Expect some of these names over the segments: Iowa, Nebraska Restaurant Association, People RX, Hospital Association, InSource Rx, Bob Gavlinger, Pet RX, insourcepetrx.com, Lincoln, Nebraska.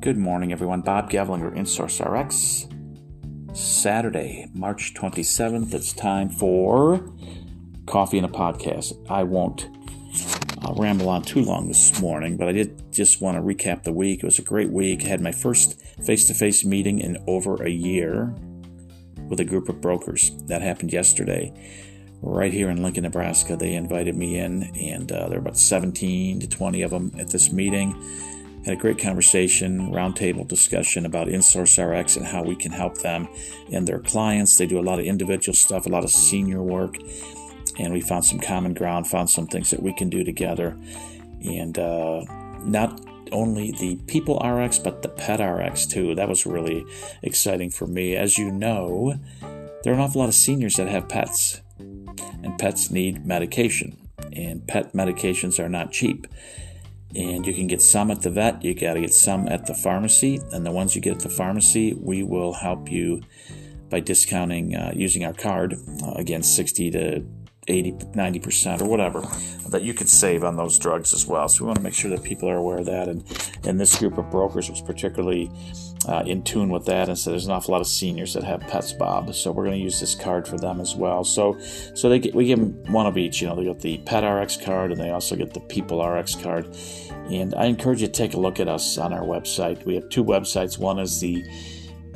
Good morning, everyone. Bob Gavlinger, InSource RX. Saturday, March 27th. It's time for Coffee and a Podcast. I won't ramble on too long this morning, but I did just want to recap the week. It was a great week. I had my first face-to-face meeting in over a year with a group of brokers. That happened yesterday right here in Lincoln, Nebraska. They invited me in, and there were about 17 to 20 of them at this meeting. Had a great conversation, roundtable discussion about InSource RX and how we can help them and their clients. They do a lot of individual stuff, a lot of senior work, and we found some common ground, found some things that we can do together. And not only the People RX, but the Pet RX too. That was really exciting for me. As you know, there are an awful lot of seniors that have pets, and pets need medication, and pet medications are not cheap. And you can get some at the vet, you got to get some at the pharmacy, and the ones you get at the pharmacy, we will help you by discounting using our card, again, 60 to 80, 90% or whatever, that you could save on those drugs as well. So we want to make sure that people are aware of that, and this group of brokers was particularly in tune with that, and so there's an awful lot of seniors that have pets, Bob, so we're going to use this card for them as well. So we give them one of each. You know, they get the Pet RX card, and they also get the People RX card. And I encourage you to take a look at us on our website. We have two websites. One is the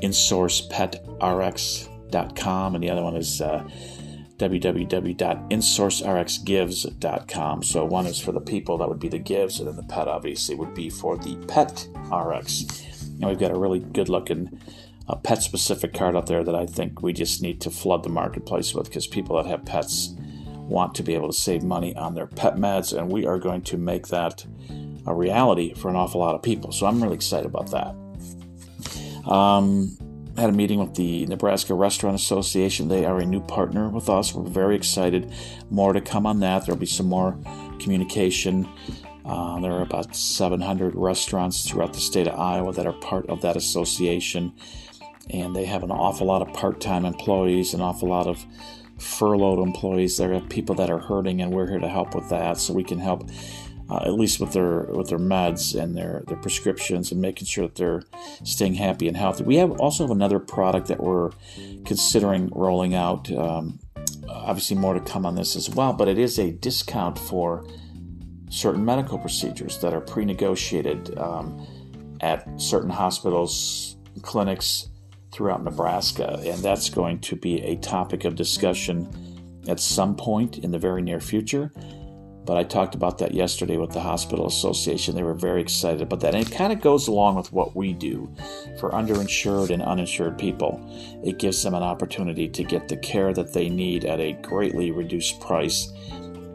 insourcepetrx.com, and the other one is www.insourcerxgives.com. So one is for the people, that would be the gives, and then the pet obviously would be for the Pet RX. And we've got a really good looking pet specific card out there that I think we just need to flood the marketplace with, because people that have pets want to be able to save money on their pet meds, and we are going to make that a reality for an awful lot of people. So I'm really excited about that. Had a meeting with the Nebraska Restaurant Association. They are a new partner with us. We're very excited. More to come on that. There'll be some more communication. There are about 700 restaurants throughout the state of Iowa that are part of that association, and they have an awful lot of part-time employees, an awful lot of furloughed employees. There are people that are hurting, and we're here to help with that, so we can help at least with their meds and their prescriptions, and making sure that they're staying happy and healthy. We also have another product that we're considering rolling out. Obviously, more to come on this as well, but it is a discount for certain medical procedures that are pre-negotiated at certain hospitals, clinics throughout Nebraska, and that's going to be a topic of discussion at some point in the very near future. But I talked about that yesterday with the Hospital Association. They were very excited about that. And it kind of goes along with what we do for underinsured and uninsured people. It gives them an opportunity to get the care that they need at a greatly reduced price.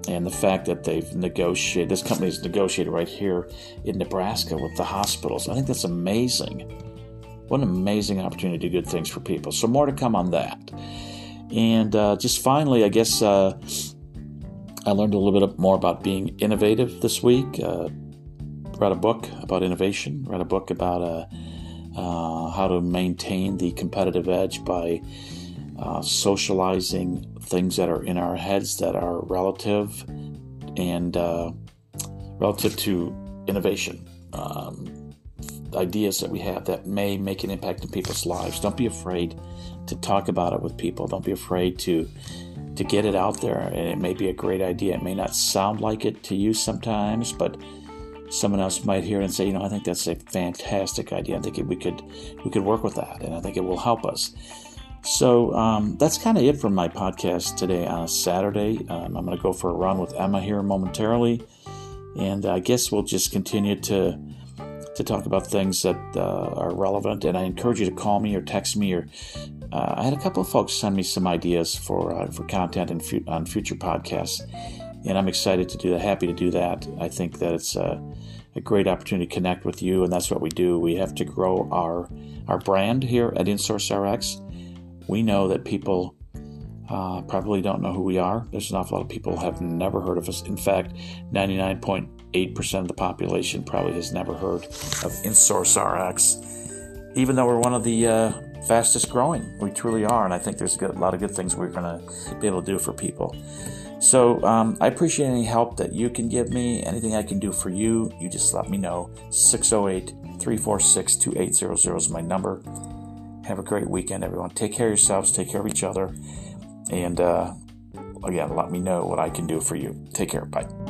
And the fact that they've negotiated, this company has negotiated right here in Nebraska with the hospitals. I think that's amazing. What an amazing opportunity to do good things for people. So more to come on that. And just finally, I guess, I learned a little bit more about being innovative this week. Read a book about innovation. Read a book about how to maintain the competitive edge by socializing things that are in our heads that are relative and relative to innovation. Ideas that we have that may make an impact in people's lives. Don't be afraid to talk about it with people. Don't be afraid to get it out there, and it may be a great idea. It may not sound like it to you sometimes, but someone else might hear it and say, you know, I think that's a fantastic idea. I think we could work with that, and I think it will help us. So that's kind of it for my podcast today on a Saturday. I'm going to go for a run with Emma here momentarily, and I guess we'll just continue to talk about things that are relevant. And I encourage you to call me or text me, or I had a couple of folks send me some ideas for content and on future podcasts, and I'm excited to do that. Happy to do that. I think that it's a great opportunity to connect with you, and that's what we do. We have to grow our brand here at InSource RX. We know that people probably don't know who we are. There's an awful lot of people have never heard of us. In fact, 99.8% of the population probably has never heard of InSource RX, even though we're one of the fastest growing. We truly are, and I think there's a lot of good things we're going to be able to do for people. So I appreciate any help that you can give me, anything I can do for you. You just let me know. 608-346-2800 is my number. Have a great weekend, everyone. Take care of yourselves. Take care of each other. And again, let me know what I can do for you. Take care. Bye.